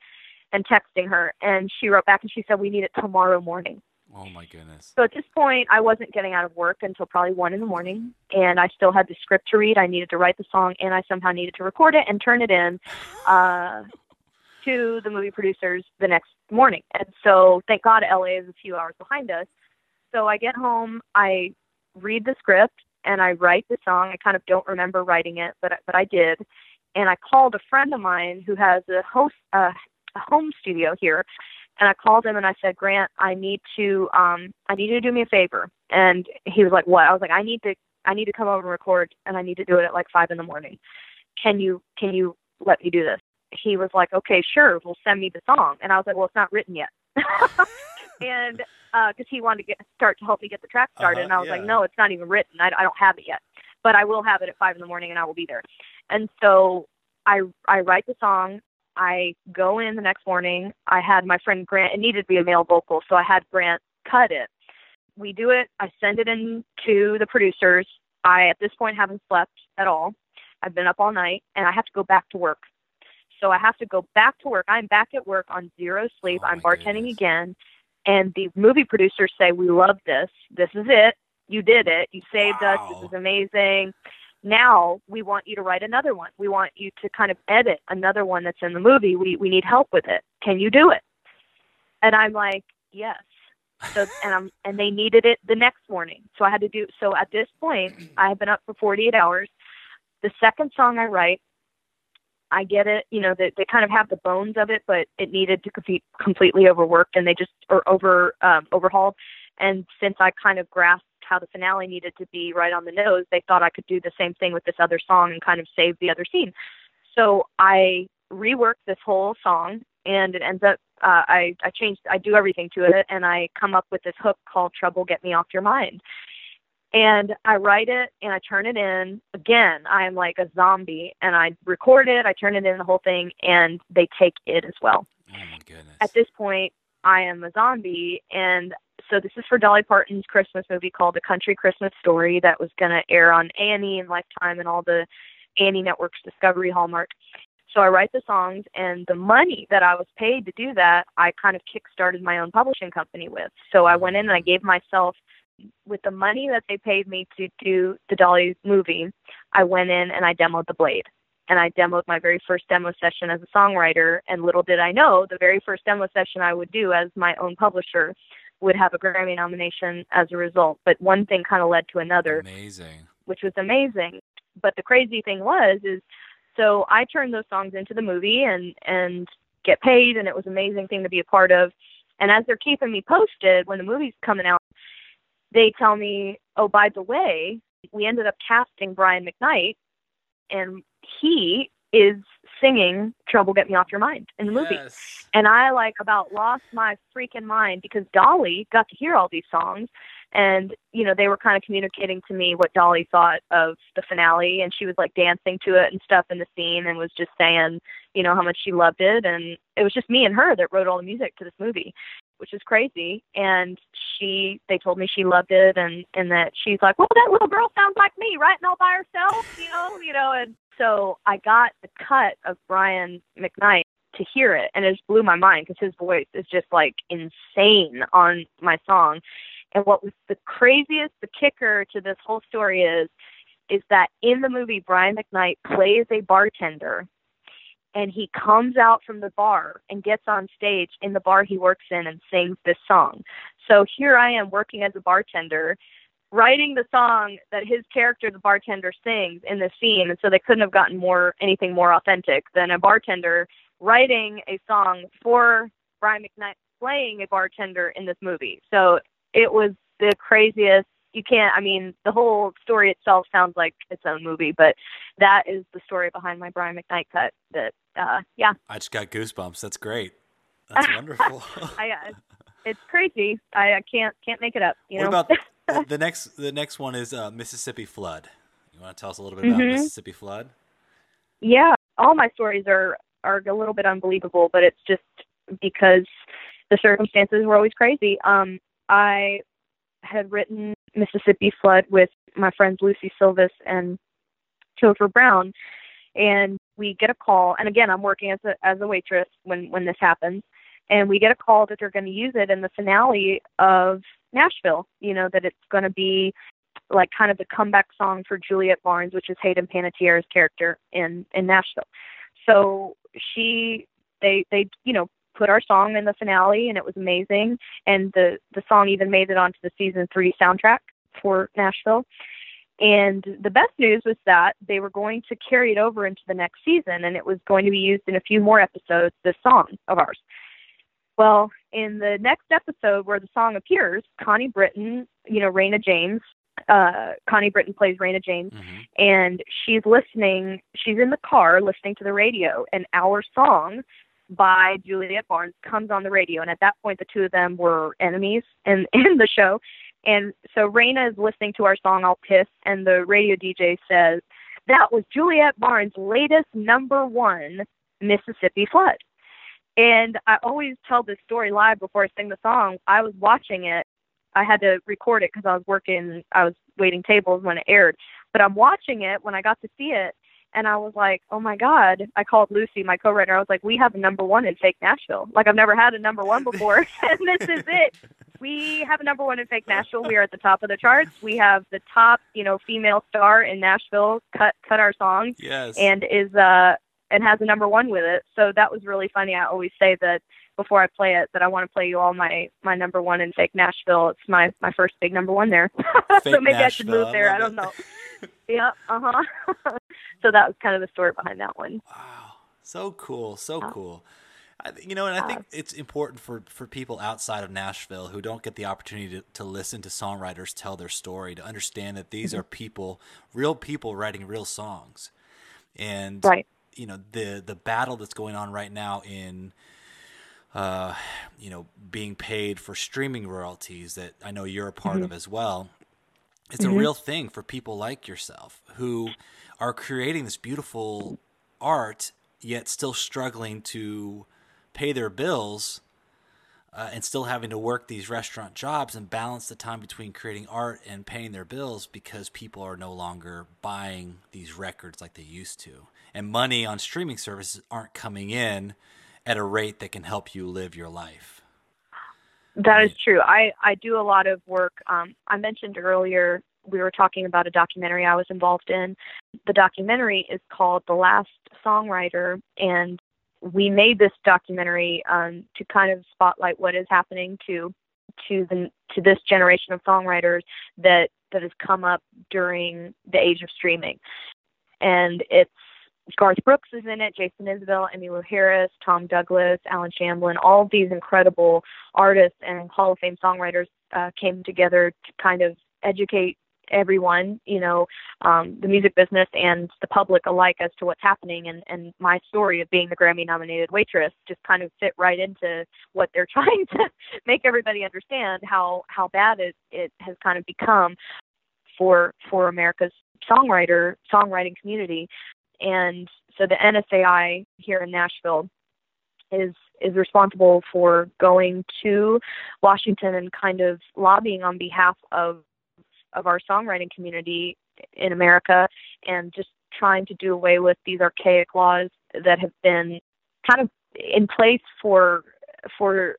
and texting her. And she wrote back and she said, we need it tomorrow morning. Oh my goodness. So at this point, I wasn't getting out of work until probably 1 a.m. and I still had the script to read. I needed to write the song, and I somehow needed to record it and turn it in to the movie producers the next morning. And so thank God LA is a few hours behind us. So I get home, I read the script, and I write the song. I kind of don't remember writing it, but I did. And I called a friend of mine who has a home studio here. And I called him and I said, Grant, I need you to do me a favor. And he was like, what? I was like, I need to come over and record, and I need to do it at like 5 a.m. Can you let me do this? He was like, okay, sure. Well, send me the song. And I was like, well, it's not written yet. And because he wanted to start to help me get the track started. And I was like, no, it's not even written. I don't have it yet, but I will have it at 5 a.m. and I will be there. And so I write the song. I go in the next morning. I had my friend Grant. It needed to be a male vocal, so I had Grant cut it. We do it. I send it in to the producers. I, at this point, haven't slept at all. I've been up all night, and I have to go back to work. So I have to go back to work. I'm back at work on zero sleep. I'm bartending again. And the movie producers say, we love this. This is it. You did it. You saved us. This is amazing. Now we want you to write another one. We want you to kind of edit another one that's in the movie. We need help with it. Can you do it? And I'm like, yes. So and they needed it the next morning. So I had to do. So at this point, I have been up for 48 hours. The second song I write, I get it. You know, they kind of have the bones of it, but it needed to be completely overworked, and they just are overhauled. And since I kind of grasped how the finale needed to be right on the nose, they thought I could do the same thing with this other song and kind of save the other scene. So I reworked this whole song, and it ends up, I do everything to it, and I come up with this hook called Trouble Get Me Off Your Mind. And I write it, and I turn it in. Again, I'm like a zombie, and I record it, I turn it in, the whole thing, and they take it as well. Oh my goodness. At this point, I am a zombie, and so this is for Dolly Parton's Christmas movie called A Country Christmas Story that was going to air on A&E and Lifetime and all the A&E networks, Discovery, Hallmark. So I write the songs, and the money that I was paid to do that, I kind of kickstarted my own publishing company with. So I went in and I gave myself, with the money that they paid me to do the Dolly movie, I went in and I demoed The Blade. And I demoed my very first demo session as a songwriter, and little did I know, the very first demo session I would do as my own publisher would have a Grammy nomination as a result. But one thing kind of led to another. Amazing. Which was amazing. But the crazy thing was, is so I turned those songs into the movie and get paid, and it was an amazing thing to be a part of. And as they're keeping me posted, when the movie's coming out, they tell me, oh, by the way, we ended up casting Brian McKnight, and he is singing Trouble Get Me Off Your Mind in the movie. Yes. And I about lost my freaking mind, because Dolly got to hear all these songs, and they were kind of communicating to me what Dolly thought of the finale, and she was like dancing to it and stuff in the scene, and was just saying how much she loved it. And it was just me and her that wrote all the music to this movie, which is crazy. And they told me she loved it, and that she's like, well, that little girl sounds like me writing all by herself, and so I got the cut of Brian McKnight to hear it, and it just blew my mind, because his voice is just like insane on my song. And what was the kicker to this whole story is that in the movie, Brian McKnight plays a bartender, and he comes out from the bar and gets on stage in the bar he works in and sings this song. So here I am working as a bartender, writing the song that his character, the bartender, sings in the scene. And so they couldn't have gotten anything more authentic than a bartender writing a song for Brian McKnight playing a bartender in this movie. So it was the craziest. You can't, I mean, the whole story itself sounds like its own movie, but that is the story behind my Brian McKnight cut that, yeah. I just got goosebumps. That's great. That's wonderful. It's crazy. I can't make it up. What about the next one is Mississippi Flood. You want to tell us a little bit about Mississippi Flood? Yeah. All my stories are a little bit unbelievable, but it's just because the circumstances were always crazy. I had written Mississippi Flood with my friends Lucy Silvis and Topher Brown, and we get a call. And again, I'm working as a waitress when this happens, and we get a call that they're going to use it in the finale of Nashville. You know, that it's going to be like kind of the comeback song for Juliet Barnes, which is Hayden Panettiere's character in Nashville. So they put our song in the finale, and it was amazing. And the song even made it onto the season 3 soundtrack for Nashville. And the best news was that they were going to carry it over into the next season, and it was going to be used in a few more episodes, this song of ours. Well, in the next episode where the song appears, Connie Britton, Raina James, Connie Britton plays Raina James, and she's in the car listening to the radio, and our song by Juliet Barnes comes on the radio. And at that point, the two of them were enemies in the show. And so Raina is listening to our song, I'll Piss, and the radio DJ says, that was Juliet Barnes' latest number 1, Mississippi Flood. And I always tell this story live before I sing the song. I was watching it. I had to record it because I was waiting tables when it aired. But I'm watching it when I got to see it, and I was like, oh, my God. I called Lucy, my co-writer. I was like, we have a number 1 in fake Nashville. Like, I've never had a number 1 before, and this is it. We have a number 1 in fake Nashville. We are at the top of the charts. We have the top, female star in Nashville cut our song, yes, and is and has a number 1 with it. So that was really funny. I always say that before I play it, that I want to play you all my number 1 in fake Nashville. It's my first big number 1 there. So maybe Nashville. I should move there. I don't know. Yeah. Uh-huh. So that was kind of the story behind that one. Wow. So cool. So cool. And I think it's important for people outside of Nashville who don't get the opportunity to listen to songwriters tell their story, to understand that these are people, real people writing real songs. And, right. The battle that's going on right now in, being paid for streaming royalties that I know you're a part of as well. It's a real thing for people like yourself who are creating this beautiful art, yet still struggling to pay their bills and still having to work these restaurant jobs and balance the time between creating art and paying their bills because people are no longer buying these records like they used to. And money on streaming services aren't coming in at a rate that can help you live your life. That is true. I do a lot of work. I mentioned earlier, we were talking about a documentary I was involved in. The documentary is called The Last Songwriter, and we made this documentary to kind of spotlight what is happening to this generation of songwriters that has come up during the age of streaming. And it's Garth Brooks is in it, Jason Isbell, Emmylou Harris, Tom Douglas, Alan Chamblin. All of these incredible artists and Hall of Fame songwriters came together to kind of educate everyone, the music business and the public alike as to what's happening. And my story of being the Grammy-nominated waitress just kind of fit right into what they're trying to make everybody understand, how bad it has kind of become for America's songwriting community. And so the NSAI here in Nashville is responsible for going to Washington and kind of lobbying on behalf of our songwriting community in America, and just trying to do away with these archaic laws that have been kind of in place for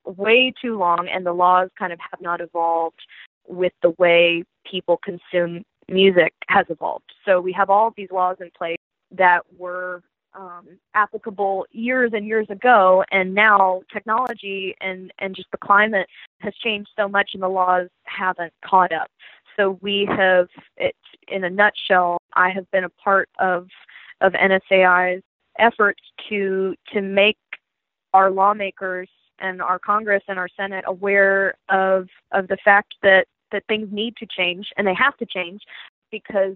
way too long, and the laws kind of have not evolved with the way people consume music has evolved. So we have all of these laws in place that were applicable years and years ago, and now technology and just the climate has changed so much, and the laws haven't caught up. So in a nutshell, I have been a part of NSAI's efforts to make our lawmakers and our Congress and our Senate aware of the fact that things need to change, and they have to change, because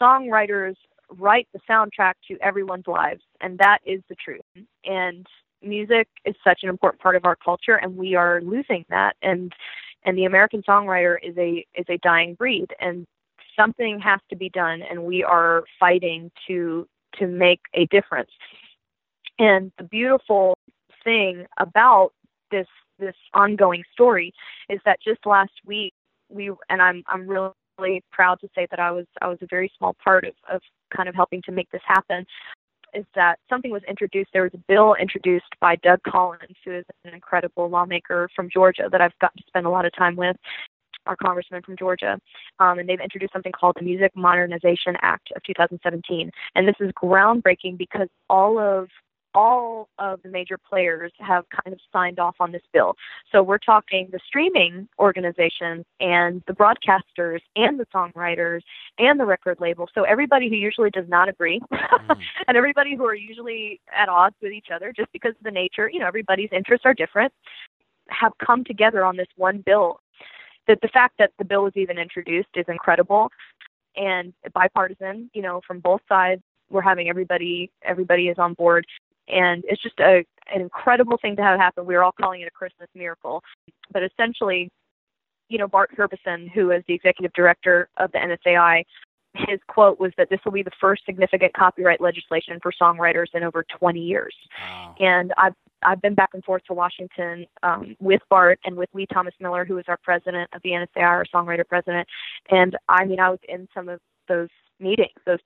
songwriters write the soundtrack to everyone's lives, and that is the truth. And music is such an important part of our culture, and we are losing that. And the American songwriter is a dying breed, and something has to be done, and we are fighting to make a difference. And the beautiful thing about this ongoing story is that just last week I'm really proud to say that I was a very small part of kind of helping to make this happen, is that something was introduced. There was a bill introduced by Doug Collins, who is an incredible lawmaker from Georgia that I've gotten to spend a lot of time with, our congressman from Georgia, and they've introduced something called the Music Modernization Act of 2017. And this is groundbreaking because all of the major players have kind of signed off on this bill. So we're talking the streaming organizations and the broadcasters and the songwriters and the record label. So everybody who usually does not agree and everybody who are usually at odds with each other, just because of the nature, everybody's interests are different, have come together on this one bill. That the fact that the bill was even introduced is incredible and bipartisan, from both sides. We're having everybody is on board. And it's just an incredible thing to have happen. We were all calling it a Christmas miracle. But essentially, Bart Harbison, who is the executive director of the NSAI, his quote was that this will be the first significant copyright legislation for songwriters in over 20 years. Wow. And I've been back and forth to Washington with Bart and with Lee Thomas Miller, who is our president of the NSAI, our songwriter president. And I was in some of those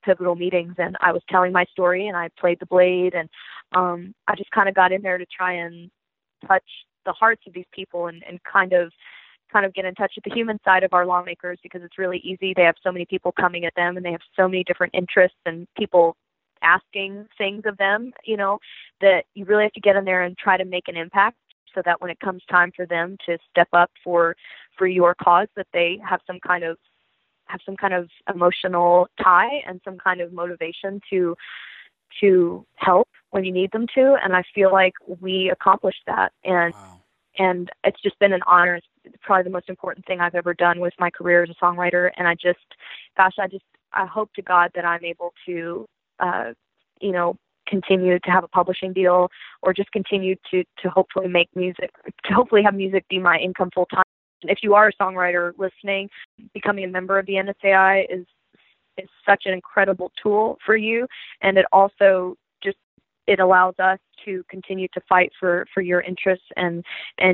pivotal meetings, and I was telling my story, and I played The Blade, and I just kind of got in there to try and touch the hearts of these people and kind of get in touch with the human side of our lawmakers, because it's really easy. They have so many people coming at them, and they have so many different interests and people asking things of them, that you really have to get in there and try to make an impact, so that when it comes time for them to step up for your cause, that they have some kind of emotional tie and some kind of motivation to help when you need them to. And I feel like we accomplished that. And wow. And it's just been an honor. It's probably the most important thing I've ever done with my career as a songwriter. And I hope to God that I'm able to, continue to have a publishing deal, or just continue to hopefully make music, to hopefully have music be my income full time. If you are a songwriter listening, becoming a member of the NSAI is such an incredible tool for you, and it also it allows us to continue to fight for your interests, and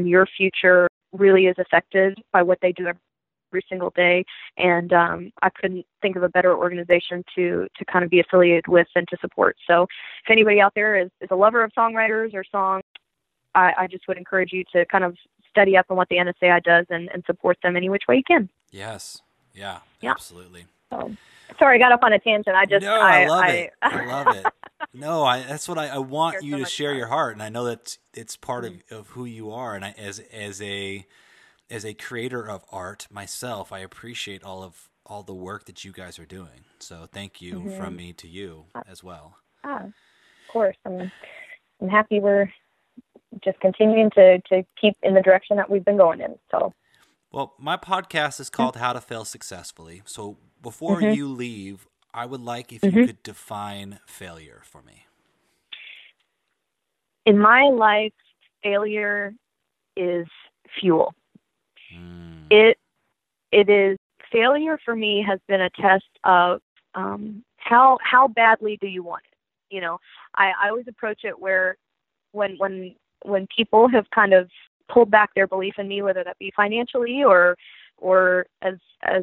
your future really is affected by what they do every single day. And I couldn't think of a better organization to kind of be affiliated with and to support. So if anybody out there is a lover of songwriters or songs, I just would encourage you to kind of study up on what the NSAI does and support them any which way you can. Yes. Yeah. Absolutely. So, sorry, I got off on a tangent. I love it. No, that's what I want you to share your heart. And I know that it's part of who you are. And I, as a creator of art myself, I appreciate all the work that you guys are doing. So thank you from me to you as well. Of course. I'm happy we're just continuing to keep in the direction that we've been going in. So, well, my podcast is called How to Fail Successfully. So before you leave, I would like if you could define failure for me. In my life, failure is fuel. It is. Failure for me has been a test of how badly do you want it? I always approach it where when people have kind of pulled back their belief in me, whether that be financially or as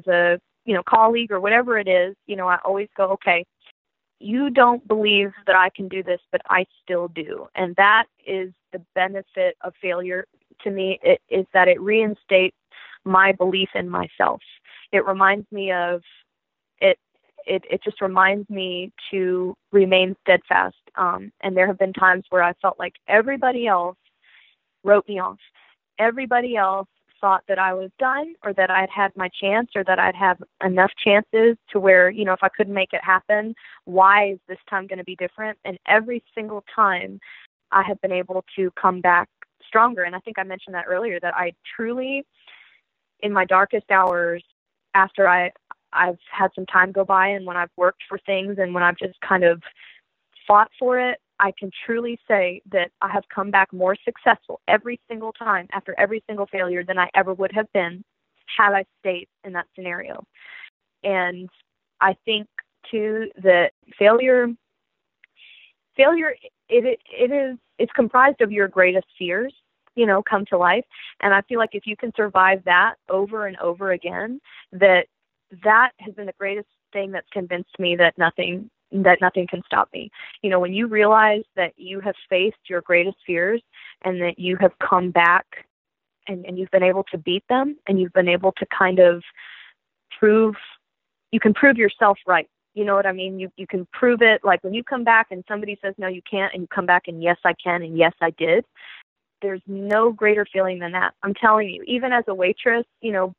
a colleague or whatever it is, I always go, okay, you don't believe that I can do this, but I still do. And that is the benefit of failure to me, is that it reinstates my belief in myself. It reminds me of it just reminds me to remain steadfast. And there have been times where I felt like everybody else wrote me off. Everybody else thought that I was done, or that I'd had my chance, or that I'd have enough chances to where, if I couldn't make it happen, why is this time going to be different? And every single time I have been able to come back stronger. And I think I mentioned that earlier, that I truly, in my darkest hours, after I've had some time go by and when I've worked for things and when I've just kind of fought for it, I can truly say that I have come back more successful every single time after every single failure than I ever would have been had I stayed in that scenario. And I think, too, that failure, it's comprised of your greatest fears, you know, come to life. And I feel like if you can survive that over and over again, that has been the greatest thing that's convinced me that nothing can stop me. You know, when you realize that you have faced your greatest fears and that you have come back and you've been able to beat them and you've been able to kind of prove yourself right. You know what I mean? You can prove it. Like when you come back and somebody says, no, you can't, and you come back and yes, I can, and yes, I did. There's no greater feeling than that. I'm telling you, even as a waitress, you know,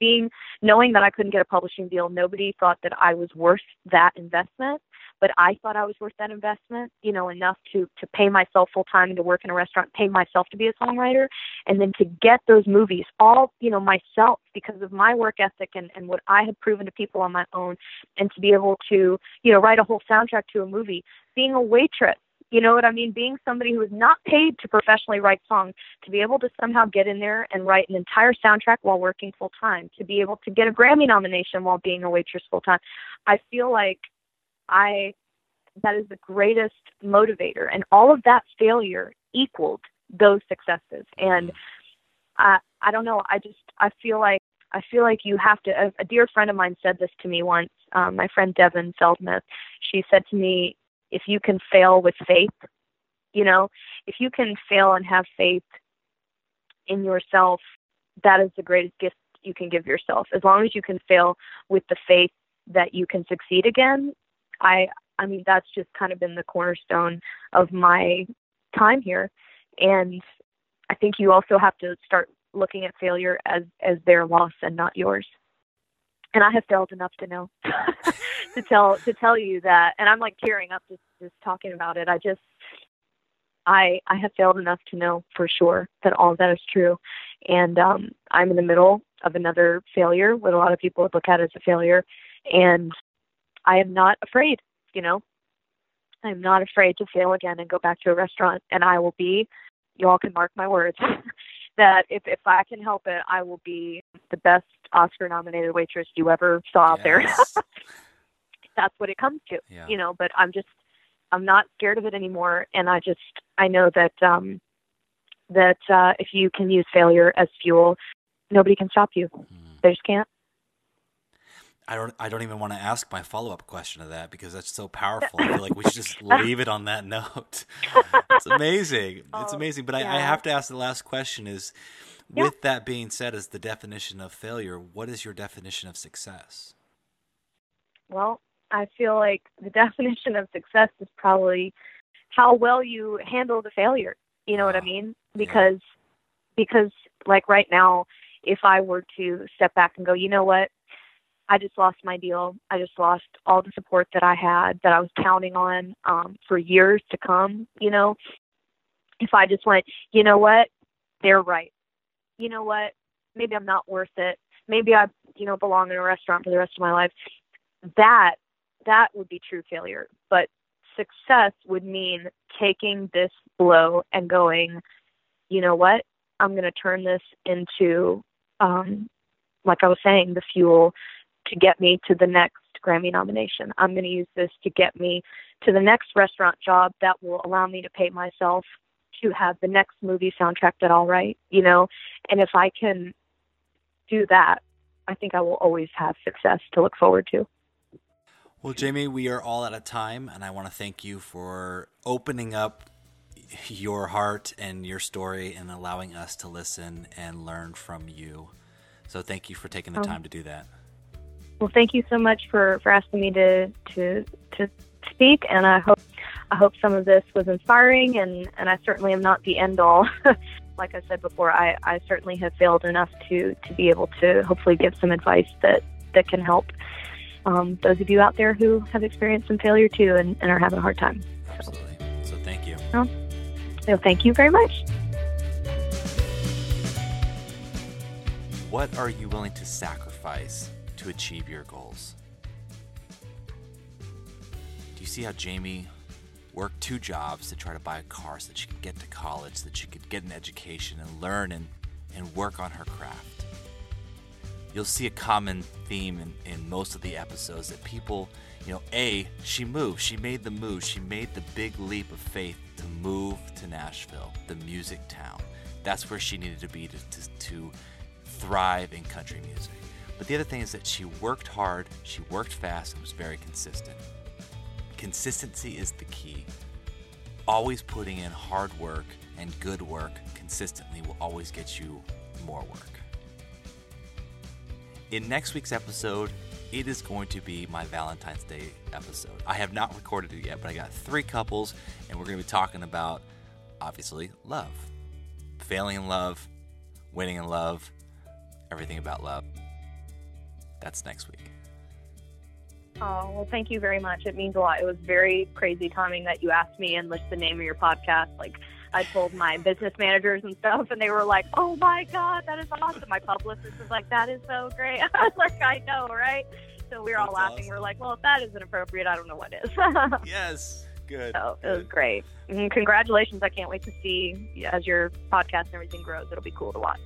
knowing that I couldn't get a publishing deal, nobody thought that I was worth that investment, but I thought I was worth that investment, you know, enough to pay myself full time and to work in a restaurant, pay myself to be a songwriter, and then to get those movies all, you know, myself because of my work ethic and what I had proven to people on my own, and to be able to, you know, write a whole soundtrack to a movie, being a waitress. You know what I mean? Being somebody who is not paid to professionally write songs, to be able to somehow get in there and write an entire soundtrack while working full time, to be able to get a Grammy nomination while being a waitress full time. I feel like that is the greatest motivator. And all of that failure equaled those successes. And I don't know. I feel like you have to, a dear friend of mine said this to me once, my friend Devin Feldman. She said to me, if you can fail with faith, you know, if you can fail and have faith in yourself, that is the greatest gift you can give yourself. As long as you can fail with the faith that you can succeed again, I mean, that's just kind of been the cornerstone of my time here. And I think you also have to start looking at failure as their loss and not yours. And I have failed enough to know, to tell you that. And I'm like tearing up just talking about it. I have failed enough to know for sure that all of that is true. And I'm in the middle of another failure, what a lot of people would look at as a failure. And I am not afraid, you know. I'm not afraid to fail again and go back to a restaurant. And I will be, you all can mark my words, that if I can help it, I will be the best Oscar-nominated waitress you ever saw out there. That's what it comes to, you know, but I'm not scared of it anymore. And I know that if you can use failure as fuel, nobody can stop you. They just can't. I don't even want to ask my follow-up question to that because that's so powerful. I feel like we should just leave it on that note. It's amazing. It's amazing. But I have to ask the last question is, with that being said, as the definition of failure, what is your definition of success? Well, I feel like the definition of success is probably how well you handle the failure. You know what I mean? Because like right now, if I were to step back and go, you know what? I just lost my deal. I just lost all the support that I had, that I was counting on for years to come. You know, if I just went, you know what, they're right. You know what, maybe I'm not worth it. Maybe I, you know, belong in a restaurant for the rest of my life. That would be true failure. But success would mean taking this blow and going, you know what, I'm going to turn this into, like I was saying, the fuel to get me to the next Grammy nomination. I'm going to use this to get me to the next restaurant job that will allow me to pay myself to have the next movie soundtrack that I'll write, you know? And if I can do that, I think I will always have success to look forward to. Well, Jamie, we are all out of time, and I want to thank you for opening up your heart and your story and allowing us to listen and learn from you. So thank you for taking the time to do that. Well, thank you so much for asking me to speak, and I hope some of this was inspiring, and I certainly am not the end all. Like I said before, I certainly have failed enough to be able to hopefully give some advice that can help those of you out there who have experienced some failure too and are having a hard time. Absolutely. So thank you. Well, So thank you very much. What are you willing to sacrifice to achieve your goals? Do you see how Jamie worked two jobs to try to buy a car so that she could get to college, so that she could get an education and learn and work on her craft? You'll see a common theme in most of the episodes that people, she moved. She made the move. She made the big leap of faith to move to Nashville, the music town. That's where she needed to be to thrive in country music. But the other thing is that she worked hard, she worked fast, and was very consistent. Consistency is the key. Always putting in hard work and good work consistently will always get you more work. In next week's episode, it is going to be my Valentine's Day episode. I have not recorded it yet, but I got three couples, and we're going to be talking about, obviously, love. Failing in love, winning in love, everything about love. That's next week. Oh, well, thank you very much. It means a lot. It was very crazy timing that you asked me and listed the name of your podcast. Like, I told my business managers and stuff, and they were like, oh, my God, that is awesome. My publicist was like, that is so great. I was like, I know, right? So we were all laughing. Awesome. We were like, well, if that isn't appropriate, I don't know what is. Yes. Good. So it was great. Congratulations. I can't wait to see as your podcast and everything grows. It'll be cool to watch.